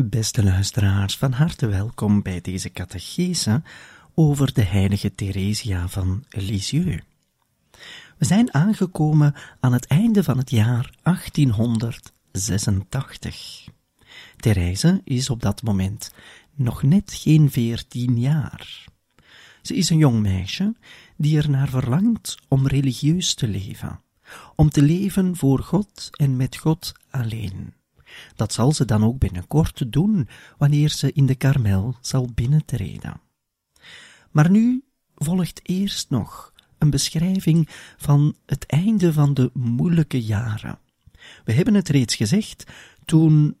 Beste luisteraars, van harte welkom bij deze catechese over de heilige Theresia van Lisieux. We zijn aangekomen aan het einde van het jaar 1886. Therese is op dat moment nog net geen 14 jaar. Ze is een jong meisje die ernaar verlangt om religieus te leven, om te leven voor God en met God alleen. Dat zal ze dan ook binnenkort doen, wanneer ze in de Karmel zal binnentreden. Maar nu volgt eerst nog een beschrijving van het einde van de moeilijke jaren. We hebben het reeds gezegd, toen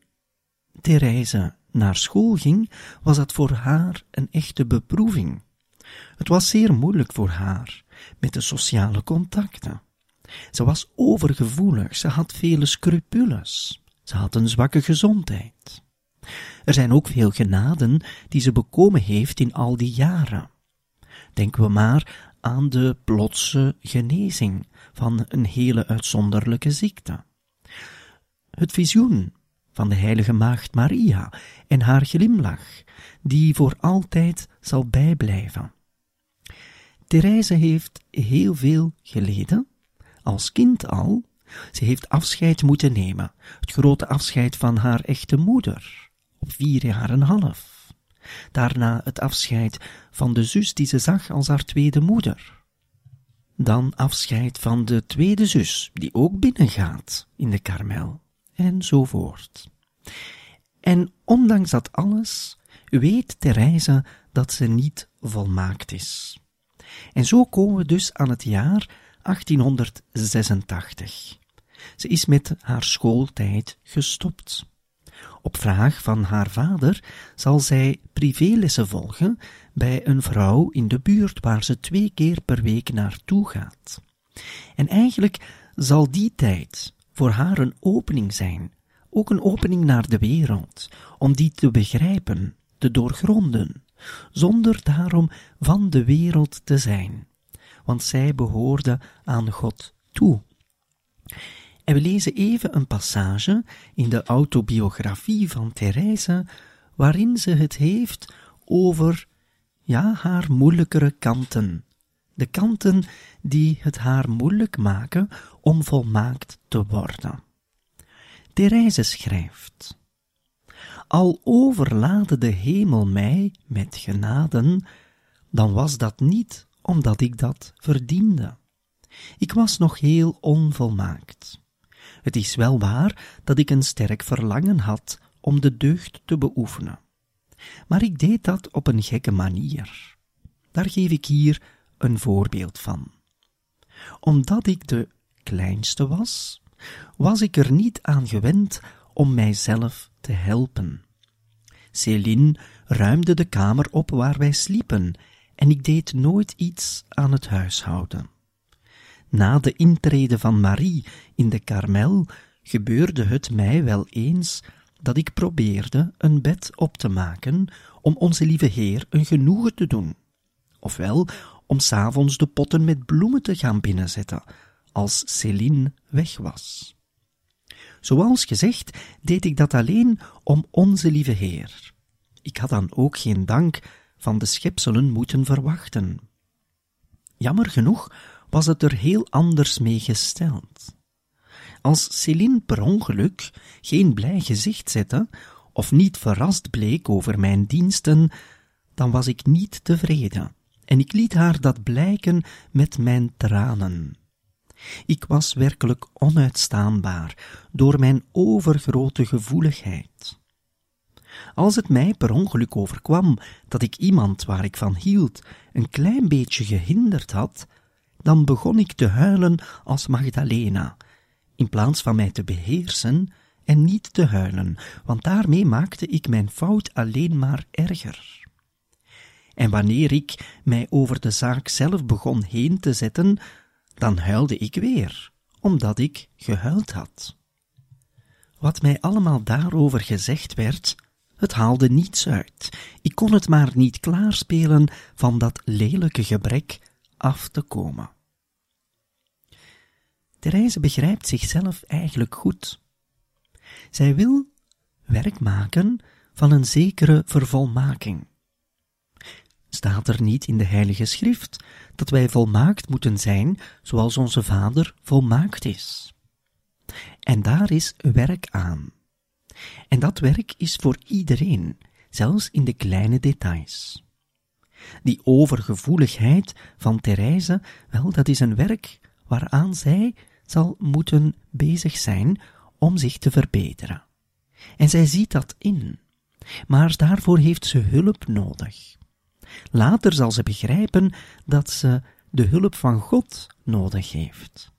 Therese naar school ging, was dat voor haar een echte beproeving. Het was zeer moeilijk voor haar, met de sociale contacten. Ze was overgevoelig, ze had vele scrupules. Ze had een zwakke gezondheid. Er zijn ook veel genaden die ze bekomen heeft in al die jaren. Denken we maar aan de plotse genezing van een hele uitzonderlijke ziekte. Het visioen van de heilige maagd Maria en haar glimlach, die voor altijd zal bijblijven. Therese heeft heel veel geleden, als kind al. Ze heeft afscheid moeten nemen, het grote afscheid van haar echte moeder, op 4,5 jaar. Daarna het afscheid van de zus die ze zag als haar tweede moeder. Dan afscheid van de tweede zus, die ook binnengaat in de Karmel, enzovoort. En ondanks dat alles weet Therese dat ze niet volmaakt is. En zo komen we dus aan het jaar 1886. Ze is met haar schooltijd gestopt. Op vraag van haar vader zal zij privélessen volgen bij een vrouw in de buurt waar ze 2 keer per week naartoe gaat. En eigenlijk zal die tijd voor haar een opening zijn, ook een opening naar de wereld, om die te begrijpen, te doorgronden, zonder daarom van de wereld te zijn. Want zij behoorde aan God toe. En we lezen even een passage in de autobiografie van Therese, waarin ze het heeft over haar moeilijkere kanten. De kanten die het haar moeilijk maken om volmaakt te worden. Therese schrijft: al overlaadde de hemel mij met genaden, dan was dat niet omdat ik dat verdiende. Ik was nog heel onvolmaakt. Het is wel waar dat ik een sterk verlangen had om de deugd te beoefenen. Maar ik deed dat op een gekke manier. Daar geef ik hier een voorbeeld van. Omdat ik de kleinste was, was ik er niet aan gewend om mijzelf te helpen. Céline ruimde de kamer op waar wij sliepen, en ik deed nooit iets aan het huishouden. Na de intrede van Marie in de Karmel gebeurde het mij wel eens dat ik probeerde een bed op te maken om onze lieve Heer een genoegen te doen. Ofwel om 's avonds de potten met bloemen te gaan binnenzetten als Céline weg was. Zoals gezegd deed ik dat alleen om onze lieve Heer. Ik had dan ook geen dank van de schepselen moeten verwachten. Jammer genoeg was het er heel anders mee gesteld. Als Céline per ongeluk geen blij gezicht zette of niet verrast bleek over mijn diensten, dan was ik niet tevreden en ik liet haar dat blijken met mijn tranen. Ik was werkelijk onuitstaanbaar door mijn overgrote gevoeligheid. Als het mij per ongeluk overkwam dat ik iemand waar ik van hield een klein beetje gehinderd had, dan begon ik te huilen als Magdalena, in plaats van mij te beheersen en niet te huilen, want daarmee maakte ik mijn fout alleen maar erger. En wanneer ik mij over de zaak zelf begon heen te zetten, dan huilde ik weer, omdat ik gehuild had. Wat mij allemaal daarover gezegd werd, het haalde niets uit. Ik kon het maar niet klaarspelen van dat lelijke gebrek af te komen. Therese begrijpt zichzelf eigenlijk goed. Zij wil werk maken van een zekere vervolmaking. Staat er niet in de Heilige Schrift dat wij volmaakt moeten zijn zoals onze Vader volmaakt is? En daar is werk aan. En dat werk is voor iedereen, zelfs in de kleine details. Die overgevoeligheid van Therese, wel, dat is een werk waaraan zij zal moeten bezig zijn om zich te verbeteren. En zij ziet dat in, maar daarvoor heeft ze hulp nodig. Later zal ze begrijpen dat ze de hulp van God nodig heeft.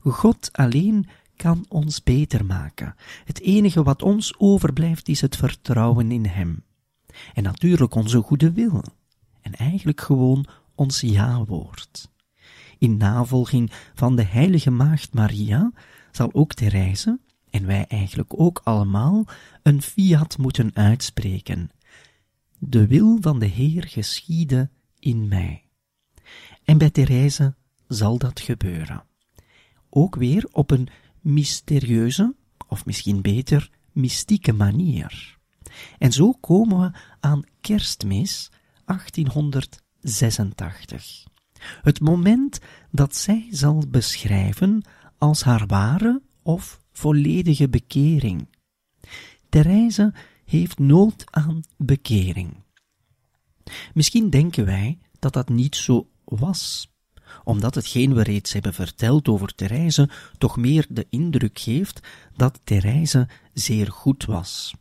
God alleen kan ons beter maken. Het enige wat ons overblijft is het vertrouwen in Hem. En natuurlijk onze goede wil. En eigenlijk gewoon ons ja-woord. In navolging van de heilige maagd Maria zal ook Therese, en wij eigenlijk ook allemaal, een fiat moeten uitspreken. De wil van de Heer geschiede in mij. En bij Therese zal dat gebeuren. Ook weer op een mysterieuze, of misschien beter, mystieke manier. En zo komen we aan Kerstmis 1886. Het moment dat zij zal beschrijven als haar ware of volledige bekering. Therese heeft nood aan bekering. Misschien denken wij dat dat niet zo was, omdat hetgeen we reeds hebben verteld over Therese toch meer de indruk geeft dat Therese zeer goed was.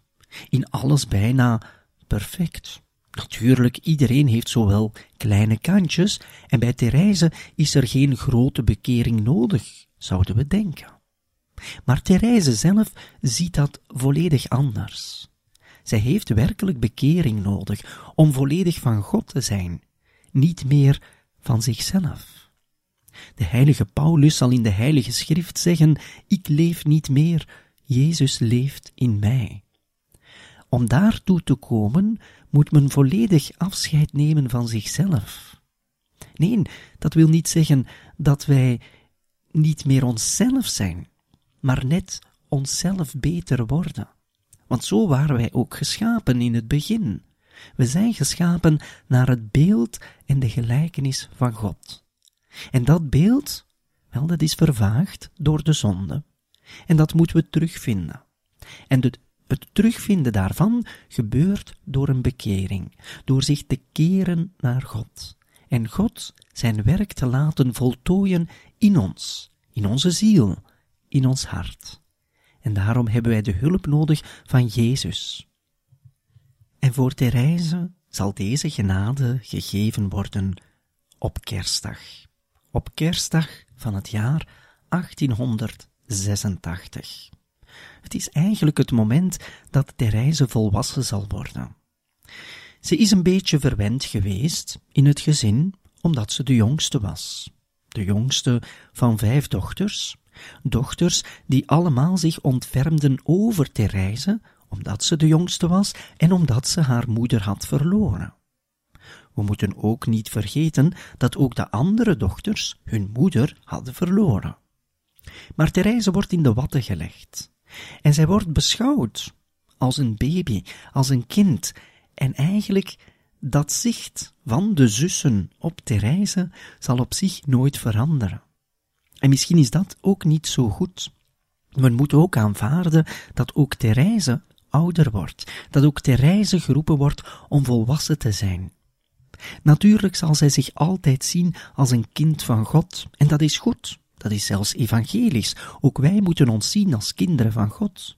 In alles bijna perfect. Natuurlijk, iedereen heeft zowel kleine kantjes en bij Therese is er geen grote bekering nodig, zouden we denken. Maar Therese zelf ziet dat volledig anders. Zij heeft werkelijk bekering nodig om volledig van God te zijn, niet meer van zichzelf. De heilige Paulus zal in de Heilige Schrift zeggen: ik leef niet meer, Jezus leeft in mij. Om daartoe te komen, moet men volledig afscheid nemen van zichzelf. Nee, dat wil niet zeggen dat wij niet meer onszelf zijn, maar net onszelf beter worden. Want zo waren wij ook geschapen in het begin. We zijn geschapen naar het beeld en de gelijkenis van God. En dat beeld, wel, dat is vervaagd door de zonde. En dat moeten we terugvinden. En het terugvinden daarvan gebeurt door een bekering, door zich te keren naar God. En God zijn werk te laten voltooien in ons, in onze ziel, in ons hart. En daarom hebben wij de hulp nodig van Jezus. En voor Therese zal deze genade gegeven worden op Kerstdag. Op Kerstdag van het jaar 1886. Het is eigenlijk het moment dat Therese volwassen zal worden. Ze is een beetje verwend geweest in het gezin, omdat ze de jongste was. De jongste van 5 dochters. Dochters die allemaal zich ontfermden over Therese, omdat ze de jongste was en omdat ze haar moeder had verloren. We moeten ook niet vergeten dat ook de andere dochters hun moeder hadden verloren. Maar Therese wordt in de watten gelegd. En zij wordt beschouwd als een baby, als een kind. En eigenlijk dat zicht van de zussen op Therese zal op zich nooit veranderen. En misschien is dat ook niet zo goed. Men moet ook aanvaarden dat ook Therese ouder wordt, dat ook Therese geroepen wordt om volwassen te zijn. Natuurlijk zal zij zich altijd zien als een kind van God, en dat is goed, dat is zelfs evangelisch. Ook wij moeten ons zien als kinderen van God.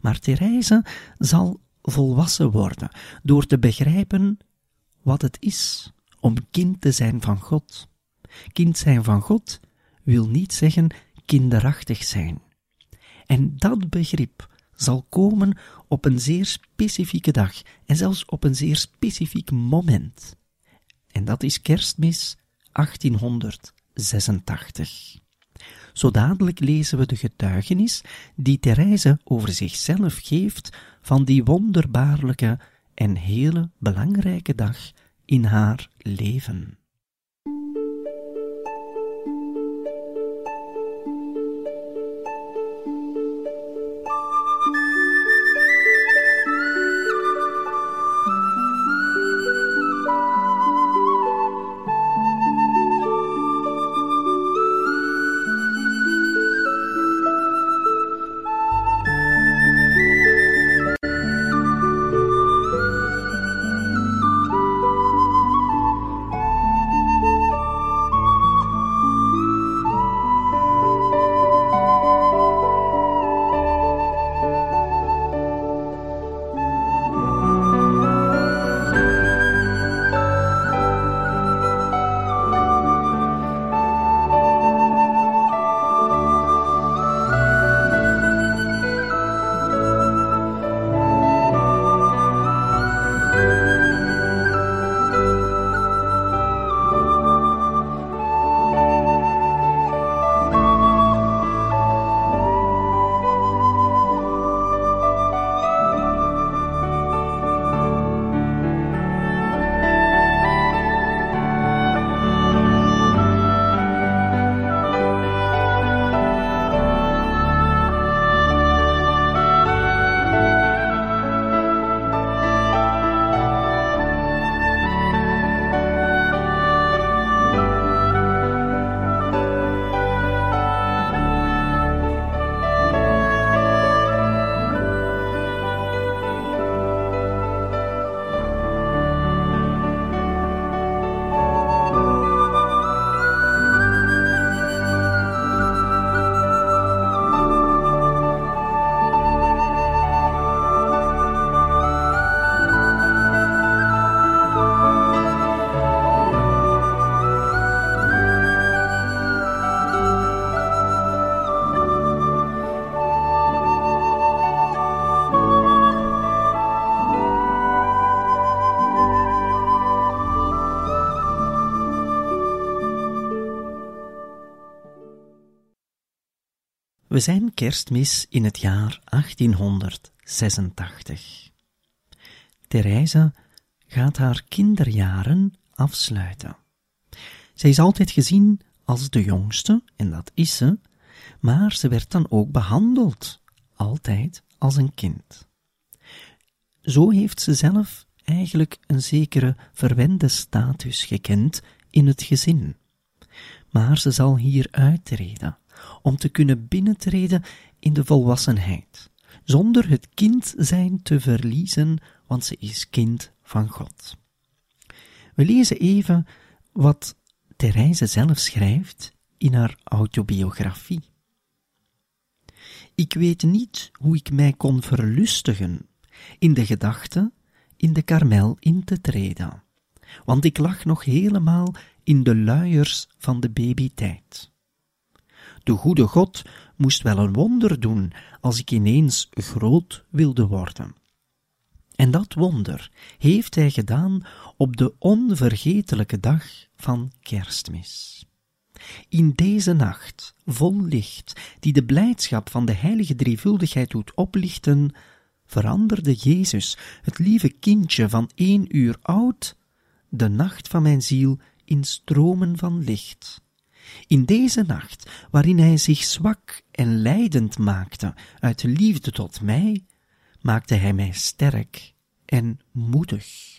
Maar Therese zal volwassen worden door te begrijpen wat het is om kind te zijn van God. Kind zijn van God wil niet zeggen kinderachtig zijn. En dat begrip zal komen op een zeer specifieke dag en zelfs op een zeer specifiek moment. En dat is Kerstmis 1886. Zo dadelijk lezen we de getuigenis die Therese over zichzelf geeft van die wonderbaarlijke en hele belangrijke dag in haar leven. We zijn Kerstmis in het jaar 1886. Therese gaat haar kinderjaren afsluiten. Zij is altijd gezien als de jongste, en dat is ze, maar ze werd dan ook behandeld, altijd als een kind. Zo heeft ze zelf eigenlijk een zekere verwende status gekend in het gezin. Maar ze zal hier uittreden, om te kunnen binnentreden in de volwassenheid, zonder het kind zijn te verliezen, want ze is kind van God. We lezen even wat Therese zelf schrijft in haar autobiografie. Ik weet niet hoe ik mij kon verlustigen in de gedachte in de Karmel in te treden, want ik lag nog helemaal in de luiers van de babytijd. De goede God moest wel een wonder doen als ik ineens groot wilde worden. En dat wonder heeft hij gedaan op de onvergetelijke dag van Kerstmis. In deze nacht, vol licht, die de blijdschap van de heilige drievuldigheid doet oplichten, veranderde Jezus, het lieve kindje van 1 uur oud, de nacht van mijn ziel in stromen van licht. In deze nacht, waarin hij zich zwak en lijdend maakte, uit liefde tot mij, maakte hij mij sterk en moedig.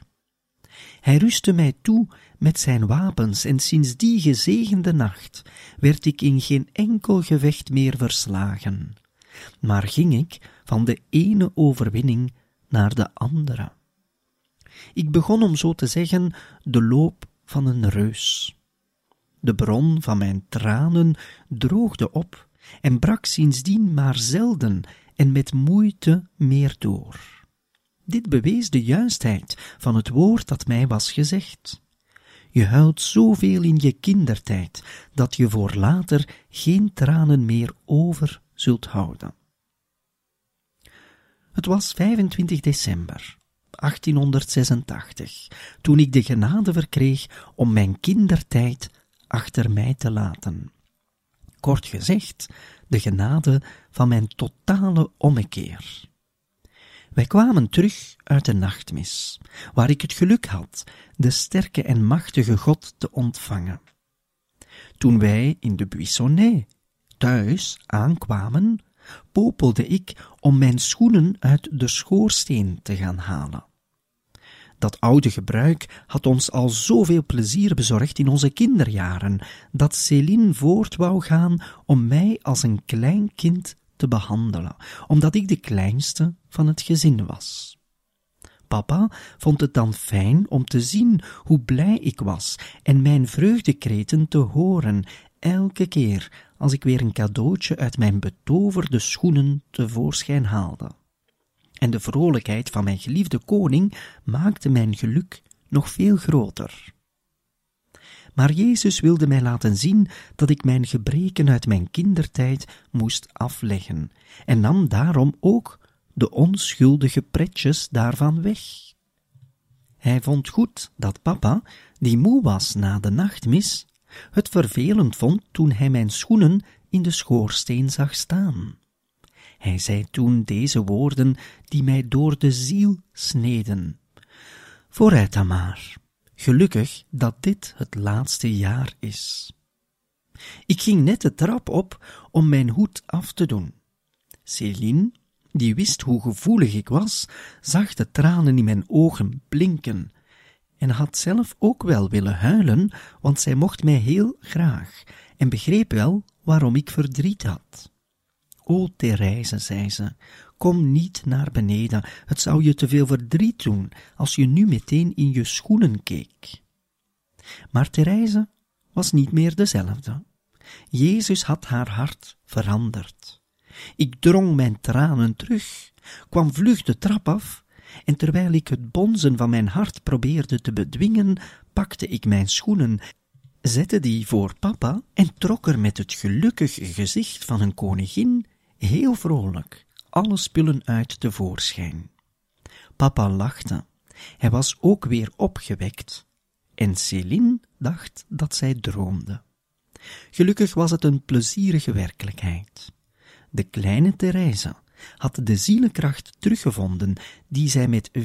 Hij rustte mij toe met zijn wapens en sinds die gezegende nacht werd ik in geen enkel gevecht meer verslagen. Maar ging ik van de ene overwinning naar de andere. Ik begon, om zo te zeggen, de loop van een reus. De bron van mijn tranen droogde op en brak sindsdien maar zelden en met moeite meer door. Dit bewees de juistheid van het woord dat mij was gezegd. Je huilt zoveel in je kindertijd, dat je voor later geen tranen meer over zult houden. Het was 25 december 1886, toen ik de genade verkreeg om mijn kindertijd achter mij te laten. Kort gezegd, de genade van mijn totale ommekeer. Wij kwamen terug uit de nachtmis, waar ik het geluk had de sterke en machtige God te ontvangen. Toen wij in de Buissonnet thuis aankwamen, popelde ik om mijn schoenen uit de schoorsteen te gaan halen. Dat oude gebruik had ons al zoveel plezier bezorgd in onze kinderjaren, dat Céline voort wou gaan om mij als een klein kind te behandelen, omdat ik de kleinste van het gezin was. Papa vond het dan fijn om te zien hoe blij ik was en mijn vreugdekreten te horen elke keer als ik weer een cadeautje uit mijn betoverde schoenen tevoorschijn haalde. En de vrolijkheid van mijn geliefde koning maakte mijn geluk nog veel groter. Maar Jezus wilde mij laten zien dat ik mijn gebreken uit mijn kindertijd moest afleggen en nam daarom ook de onschuldige pretjes daarvan weg. Hij vond goed dat papa, die moe was na de nachtmis, het vervelend vond toen hij mijn schoenen in de schoorsteen zag staan. Hij zei toen deze woorden die mij door de ziel sneden. Vooruit dan maar. Gelukkig dat dit het laatste jaar is. Ik ging net de trap op om mijn hoed af te doen. Céline, die wist hoe gevoelig ik was, zag de tranen in mijn ogen blinken en had zelf ook wel willen huilen, want zij mocht mij heel graag en begreep wel waarom ik verdriet had. O Therese, zei ze, kom niet naar beneden, het zou je te veel verdriet doen als je nu meteen in je schoenen keek. Maar Therese was niet meer dezelfde. Jezus had haar hart veranderd. Ik drong mijn tranen terug, kwam vlug de trap af en terwijl ik het bonzen van mijn hart probeerde te bedwingen, pakte ik mijn schoenen, zette die voor papa en trok er met het gelukkige gezicht van een koningin heel vrolijk alle spullen uit tevoorschijn. Papa lachte. Hij was ook weer opgewekt. En Céline dacht dat zij droomde. Gelukkig was het een plezierige werkelijkheid. De kleine Therese had de zielenkracht teruggevonden die zij met 4,5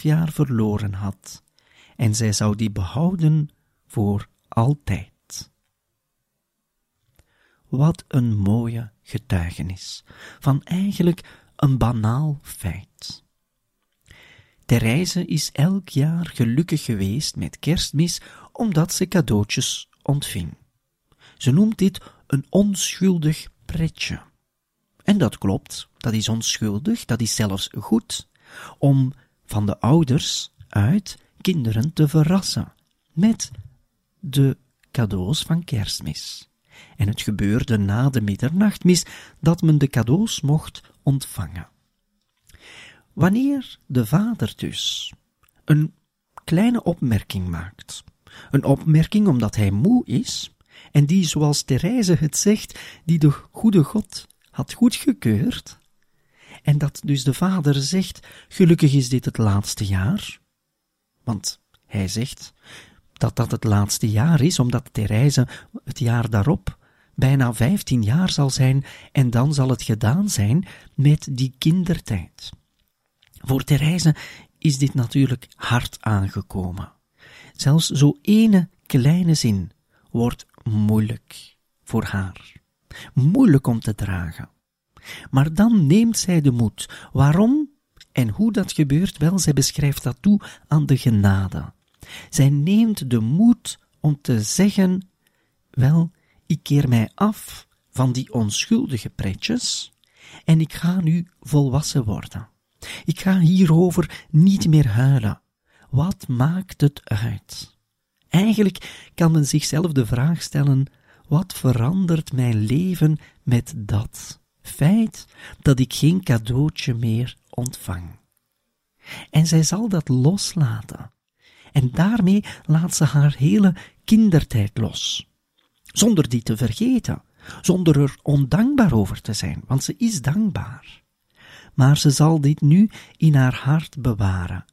jaar verloren had. En zij zou die behouden voor altijd. Wat een mooie getuigenis van eigenlijk een banaal feit. Therese is elk jaar gelukkig geweest met Kerstmis omdat ze cadeautjes ontving. Ze noemt dit een onschuldig pretje. En dat klopt, dat is onschuldig, dat is zelfs goed om van de ouders uit kinderen te verrassen met de cadeaus van Kerstmis. En het gebeurde na de middernachtmis dat men de cadeaus mocht ontvangen. Wanneer de vader dus een kleine opmerking maakt, een opmerking omdat hij moe is, en die, zoals Therese het zegt, die de goede God had goedgekeurd, en dat dus de vader zegt, gelukkig is dit het laatste jaar, want hij zegt dat dat het laatste jaar is, omdat Therese het jaar daarop bijna 15 jaar zal zijn en dan zal het gedaan zijn met die kindertijd. Voor Therese is dit natuurlijk hard aangekomen. Zelfs zo'n ene kleine zin wordt moeilijk voor haar. Moeilijk om te dragen. Maar dan neemt zij de moed. Waarom? En hoe dat gebeurt, wel, zij beschrijft dat toe aan de genade. Zij neemt de moed om te zeggen, wel, ik keer mij af van die onschuldige pretjes en ik ga nu volwassen worden. Ik ga hierover niet meer huilen. Wat maakt het uit? Eigenlijk kan men zichzelf de vraag stellen, wat verandert mijn leven met dat feit dat ik geen cadeautje meer ontvang? En zij zal dat loslaten. En daarmee laat ze haar hele kindertijd los. Zonder die te vergeten, zonder er ondankbaar over te zijn, want ze is dankbaar. Maar ze zal dit nu in haar hart bewaren.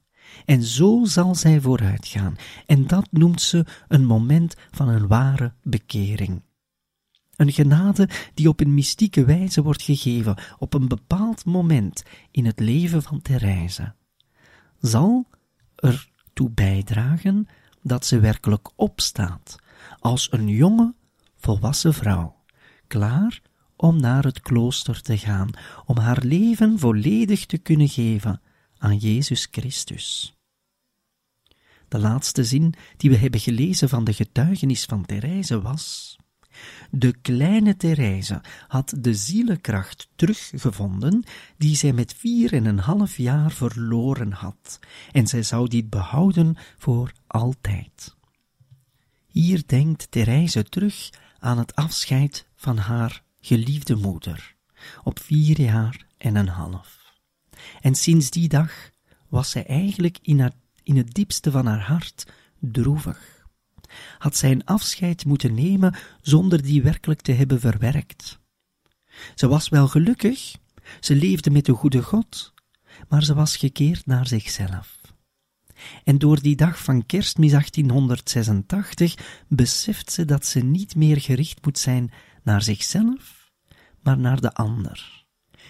En zo zal zij vooruit gaan. En dat noemt ze een moment van een ware bekering. Een genade die op een mystieke wijze wordt gegeven, op een bepaald moment in het leven van Therese, zal ertoe bijdragen dat ze werkelijk opstaat als een jonge, volwassen vrouw, klaar om naar het klooster te gaan, om haar leven volledig te kunnen geven aan Jezus Christus. De laatste zin die we hebben gelezen van de getuigenis van Therese was: de kleine Therese had de zielenkracht teruggevonden die zij met 4,5 jaar verloren had, en zij zou die behouden voor altijd. Hier denkt Therese terug aan het afscheid van haar geliefde moeder, op 4,5 jaar. En sinds die dag was zij eigenlijk in het diepste van haar hart droevig. Had zij een afscheid moeten nemen zonder die werkelijk te hebben verwerkt. Ze was wel gelukkig, ze leefde met de goede God, maar ze was gekeerd naar zichzelf. En door die dag van Kerstmis 1886 beseft ze dat ze niet meer gericht moet zijn naar zichzelf, maar naar de ander.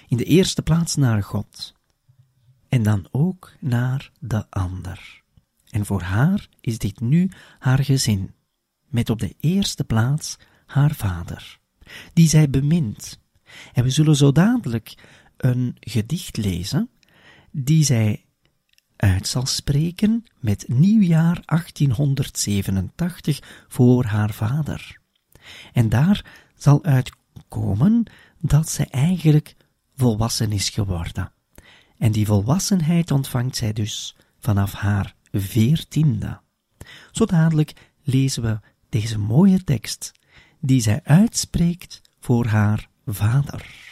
In de eerste plaats naar God. En dan ook naar de ander. En voor haar is dit nu haar gezin, met op de eerste plaats haar vader, die zij bemint. En we zullen zo dadelijk een gedicht lezen, die zij uit zal spreken met nieuwjaar 1887 voor haar vader. En daar zal uitkomen dat ze eigenlijk volwassen is geworden. En die volwassenheid ontvangt zij dus vanaf haar 14e. Zo dadelijk lezen we deze mooie tekst die zij uitspreekt voor haar vader.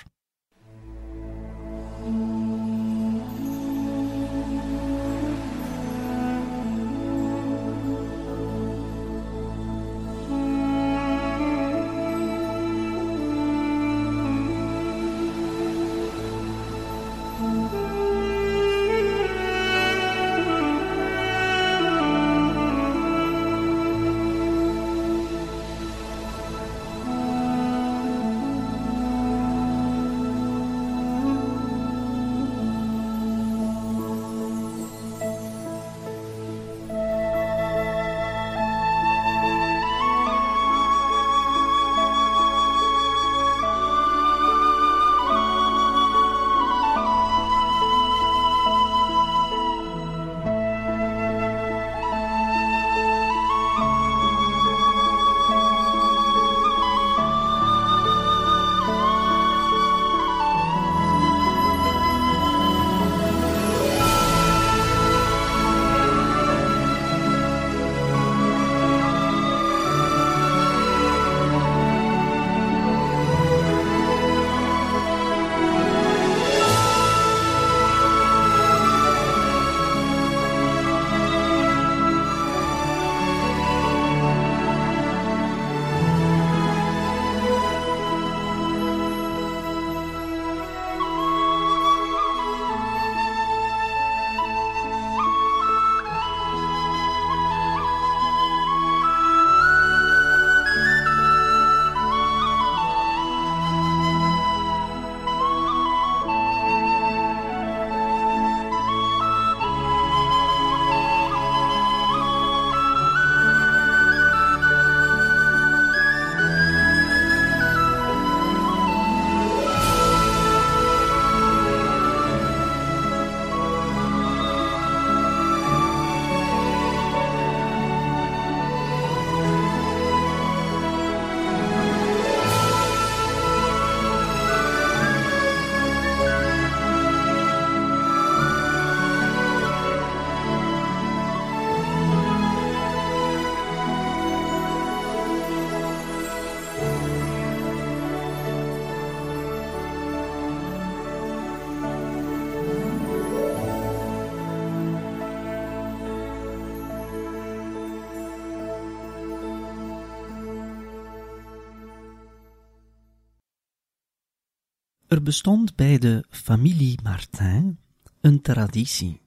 Er bestond bij de familie Martin een traditie.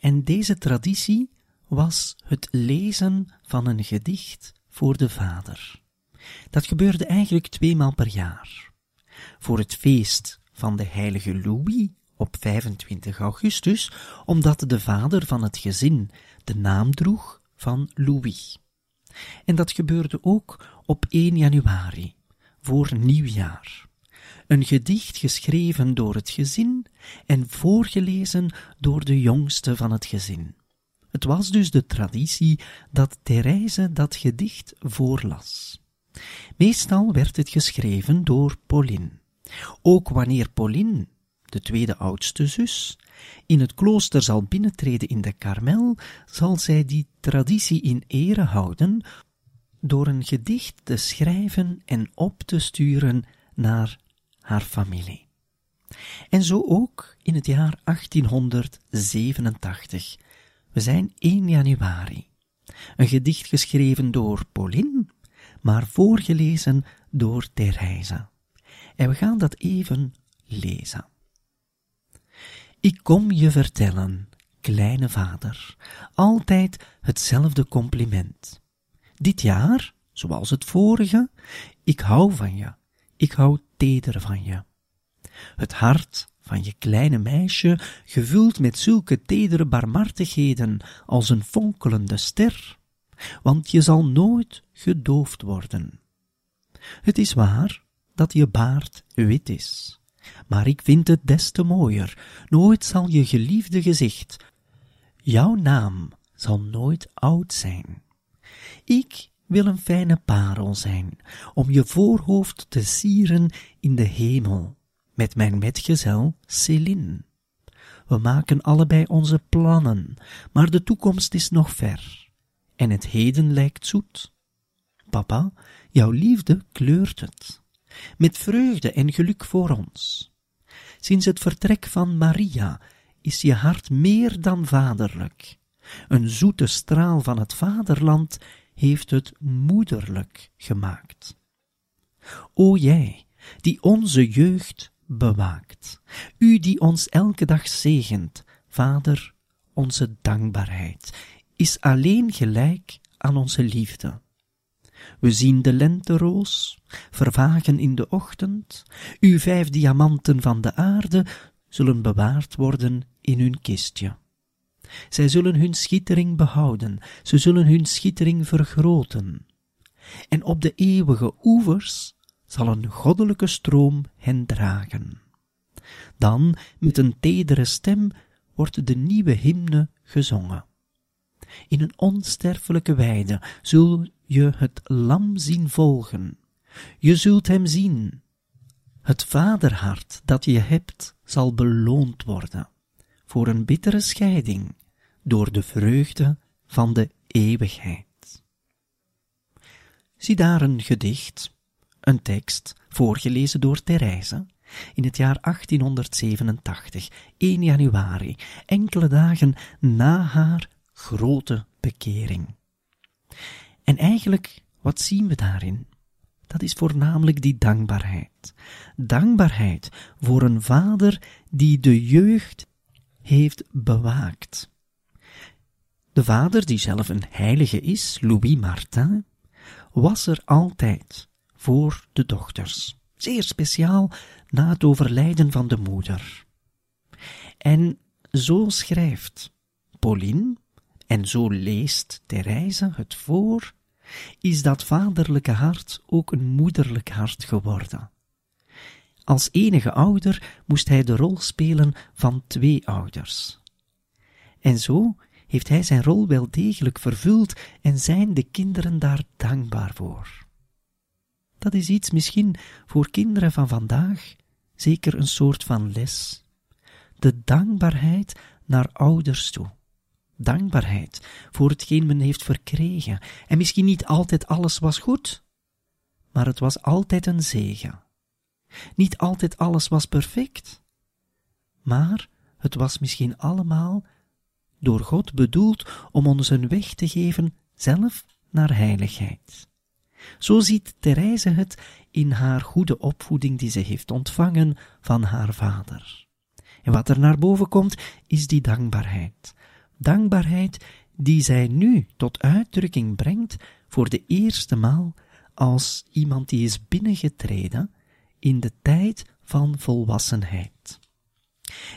En deze traditie was het lezen van een gedicht voor de vader. Dat gebeurde eigenlijk 2 maal per jaar. Voor het feest van de heilige Louis op 25 augustus, omdat de vader van het gezin de naam droeg van Louis. En dat gebeurde ook op 1 januari, voor nieuwjaar. Een gedicht geschreven door het gezin en voorgelezen door de jongste van het gezin. Het was dus de traditie dat Therese dat gedicht voorlas. Meestal werd het geschreven door Pauline. Ook wanneer Pauline, de tweede oudste zus, in het klooster zal binnentreden in de Karmel, zal zij die traditie in ere houden door een gedicht te schrijven en op te sturen naar haar familie. En zo ook in het jaar 1887. We zijn 1 januari. Een gedicht geschreven door Pauline, maar voorgelezen door Therese. En we gaan dat even lezen. Ik kom je vertellen, kleine vader, altijd hetzelfde compliment. Dit jaar, zoals het vorige, ik hou van je, ik hou teder van je. Het hart van je kleine meisje, gevuld met zulke tedere barmhartigheden als een fonkelende ster, want je zal nooit gedoofd worden. Het is waar dat je baard wit is, maar ik vind het des te mooier. Nooit zal je geliefde gezicht, jouw naam zal nooit oud zijn. Ik wil een fijne parel zijn, om je voorhoofd te sieren in de hemel, met mijn metgezel Céline. We maken allebei onze plannen, maar de toekomst is nog ver, en het heden lijkt zoet. Papa, jouw liefde kleurt het, met vreugde en geluk voor ons. Sinds het vertrek van Maria is je hart meer dan vaderlijk. Een zoete straal van het vaderland heeft het moederlijk gemaakt. O jij, die onze jeugd bewaakt, u die ons elke dag zegent, Vader, onze dankbaarheid is alleen gelijk aan onze liefde. We zien de lenteroos vervagen in de ochtend, uw 5 diamanten van de aarde zullen bewaard worden in hun kistje. Zij zullen hun schittering behouden, ze zullen hun schittering vergroten. En op de eeuwige oevers zal een goddelijke stroom hen dragen. Dan, met een tedere stem, wordt de nieuwe hymne gezongen. In een onsterfelijke weide zul je het lam zien volgen. Je zult hem zien. Het vaderhart dat je hebt zal beloond worden voor een bittere scheiding door de vreugde van de eeuwigheid. Zie daar een gedicht, een tekst, voorgelezen door Therese, in het jaar 1887, 1 januari, enkele dagen na haar grote bekering. En eigenlijk, wat zien we daarin? Dat is voornamelijk die dankbaarheid. Dankbaarheid voor een vader die de jeugd heeft bewaakt. De vader, die zelf een heilige is, Louis Martin, was er altijd voor de dochters. Zeer speciaal na het overlijden van de moeder. En zo schrijft Pauline, en zo leest Therese het voor, is dat vaderlijke hart ook een moederlijk hart geworden. Als enige ouder moest hij de rol spelen van 2 ouders. En zo heeft hij zijn rol wel degelijk vervuld en zijn de kinderen daar dankbaar voor. Dat is iets misschien voor kinderen van vandaag, zeker een soort van les. De dankbaarheid naar ouders toe. Dankbaarheid voor hetgeen men heeft verkregen. En misschien niet altijd alles was goed, maar het was altijd een zegen. Niet altijd alles was perfect, maar het was misschien allemaal door God bedoeld om ons een weg te geven zelf naar heiligheid. Zo ziet Therese het in haar goede opvoeding die ze heeft ontvangen van haar vader. En wat er naar boven komt, is die dankbaarheid. Dankbaarheid die zij nu tot uitdrukking brengt voor de eerste maal als iemand die is binnengetreden in de tijd van volwassenheid.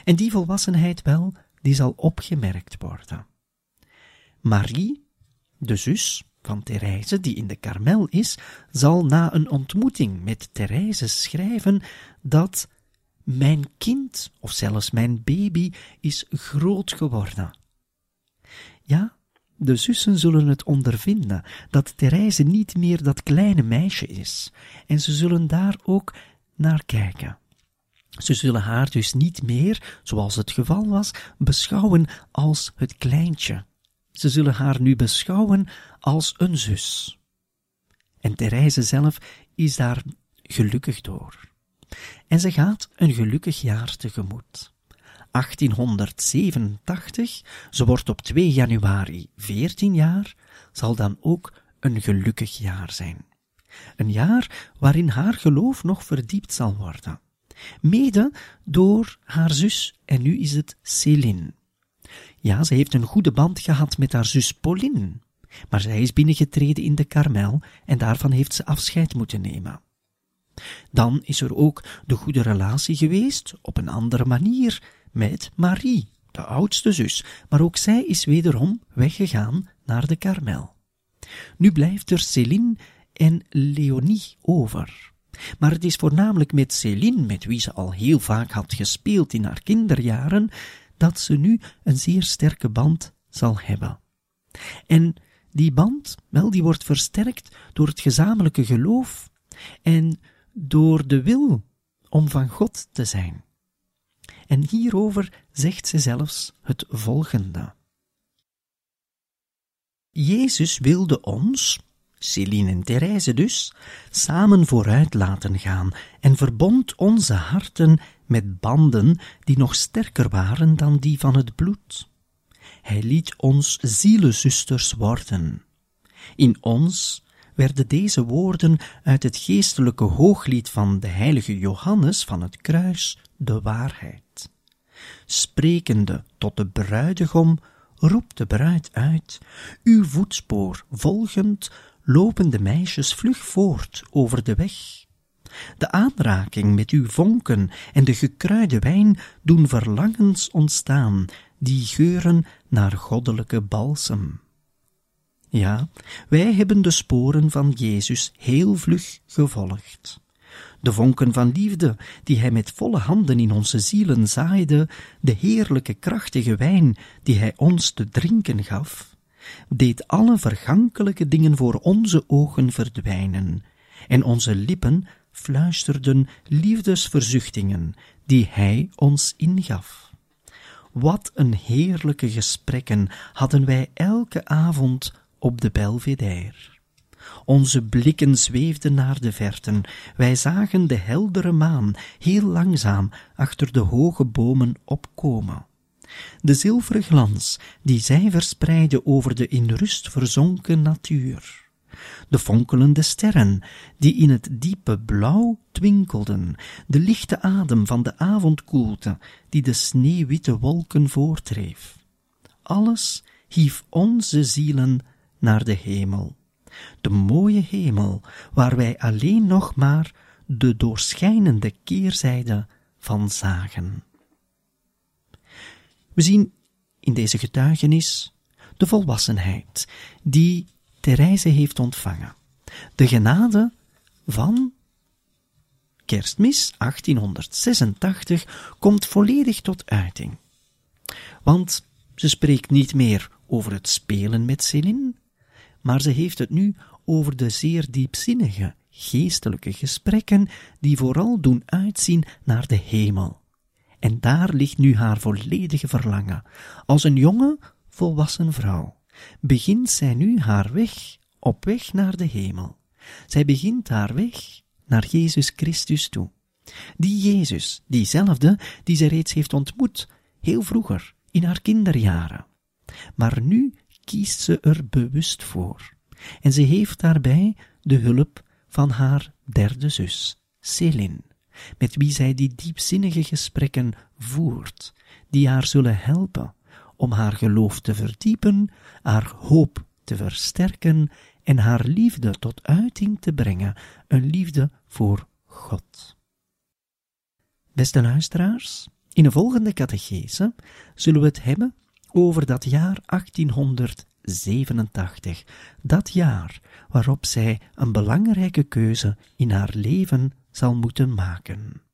En die volwassenheid wel, die zal opgemerkt worden. Marie, de zus van Therese, die in de Karmel is, zal na een ontmoeting met Therese schrijven dat mijn kind, of zelfs mijn baby, is groot geworden. Ja, de zussen zullen het ondervinden dat Therese niet meer dat kleine meisje is en ze zullen daar ook naar kijken. Ze zullen haar dus niet meer, zoals het geval was, beschouwen als het kleintje. Ze zullen haar nu beschouwen als een zus. En Therese zelf is daar gelukkig door. En ze gaat een gelukkig jaar tegemoet. 1887, ze wordt op 2 januari 14 jaar, zal dan ook een gelukkig jaar zijn. Een jaar waarin haar geloof nog verdiept zal worden. Mede door haar zus, en nu is het Céline. Ja, ze heeft een goede band gehad met haar zus Pauline, maar zij is binnengetreden in de Karmel en daarvan heeft ze afscheid moeten nemen. Dan is er ook de goede relatie geweest, op een andere manier, met Marie, de oudste zus, maar ook zij is wederom weggegaan naar de Karmel. Nu blijft er Céline en Léonie over. Maar het is voornamelijk met Céline, met wie ze al heel vaak had gespeeld in haar kinderjaren, dat ze nu een zeer sterke band zal hebben. En die band, wel, die wordt versterkt door het gezamenlijke geloof en door de wil om van God te zijn. En hierover zegt ze zelfs het volgende. Jezus wilde ons, Céline en Therese dus, samen vooruit laten gaan en verbond onze harten met banden die nog sterker waren dan die van het bloed. Hij liet ons zielenzusters worden. In ons werden deze woorden uit het geestelijke hooglied van de heilige Johannes van het Kruis de waarheid. Sprekende tot de bruidegom roept de bruid uit, uw voetspoor volgend, lopen de meisjes vlug voort over de weg. De aanraking met uw vonken en de gekruide wijn doen verlangens ontstaan, die geuren naar goddelijke balsem. Ja, wij hebben de sporen van Jezus heel vlug gevolgd. De vonken van liefde, die Hij met volle handen in onze zielen zaaide, de heerlijke krachtige wijn die Hij ons te drinken gaf, deed alle vergankelijke dingen voor onze ogen verdwijnen, en onze lippen fluisterden liefdesverzuchtingen die Hij ons ingaf. Wat een heerlijke gesprekken hadden wij elke avond op de Belvédère. Onze blikken zweefden naar de verten, wij zagen de heldere maan heel langzaam achter de hoge bomen opkomen. De zilveren glans die zij verspreidde over de in rust verzonken natuur. De fonkelende sterren die in het diepe blauw twinkelden, de lichte adem van de avondkoelte die de sneeuwwitte wolken voortdreef. Alles hief onze zielen naar de hemel. De mooie hemel waar wij alleen nog maar de doorschijnende keerzijde van zagen. We zien in deze getuigenis de volwassenheid die Therese heeft ontvangen. De genade van Kerstmis 1886 komt volledig tot uiting. Want ze spreekt niet meer over het spelen met Céline, maar ze heeft het nu over de zeer diepzinnige geestelijke gesprekken die vooral doen uitzien naar de hemel. En daar ligt nu haar volledige verlangen. Als een jonge, volwassen vrouw begint zij nu haar weg, op weg naar de hemel. Zij begint haar weg naar Jezus Christus toe. Die Jezus, diezelfde, die zij reeds heeft ontmoet, heel vroeger, in haar kinderjaren. Maar nu kiest ze er bewust voor. En ze heeft daarbij de hulp van haar derde zus, Céline, met wie zij die diepzinnige gesprekken voert, die haar zullen helpen om haar geloof te verdiepen, haar hoop te versterken en haar liefde tot uiting te brengen, een liefde voor God. Beste luisteraars, in de volgende catechese zullen we het hebben over dat jaar 1887, dat jaar waarop zij een belangrijke keuze in haar leven zal moeten maken.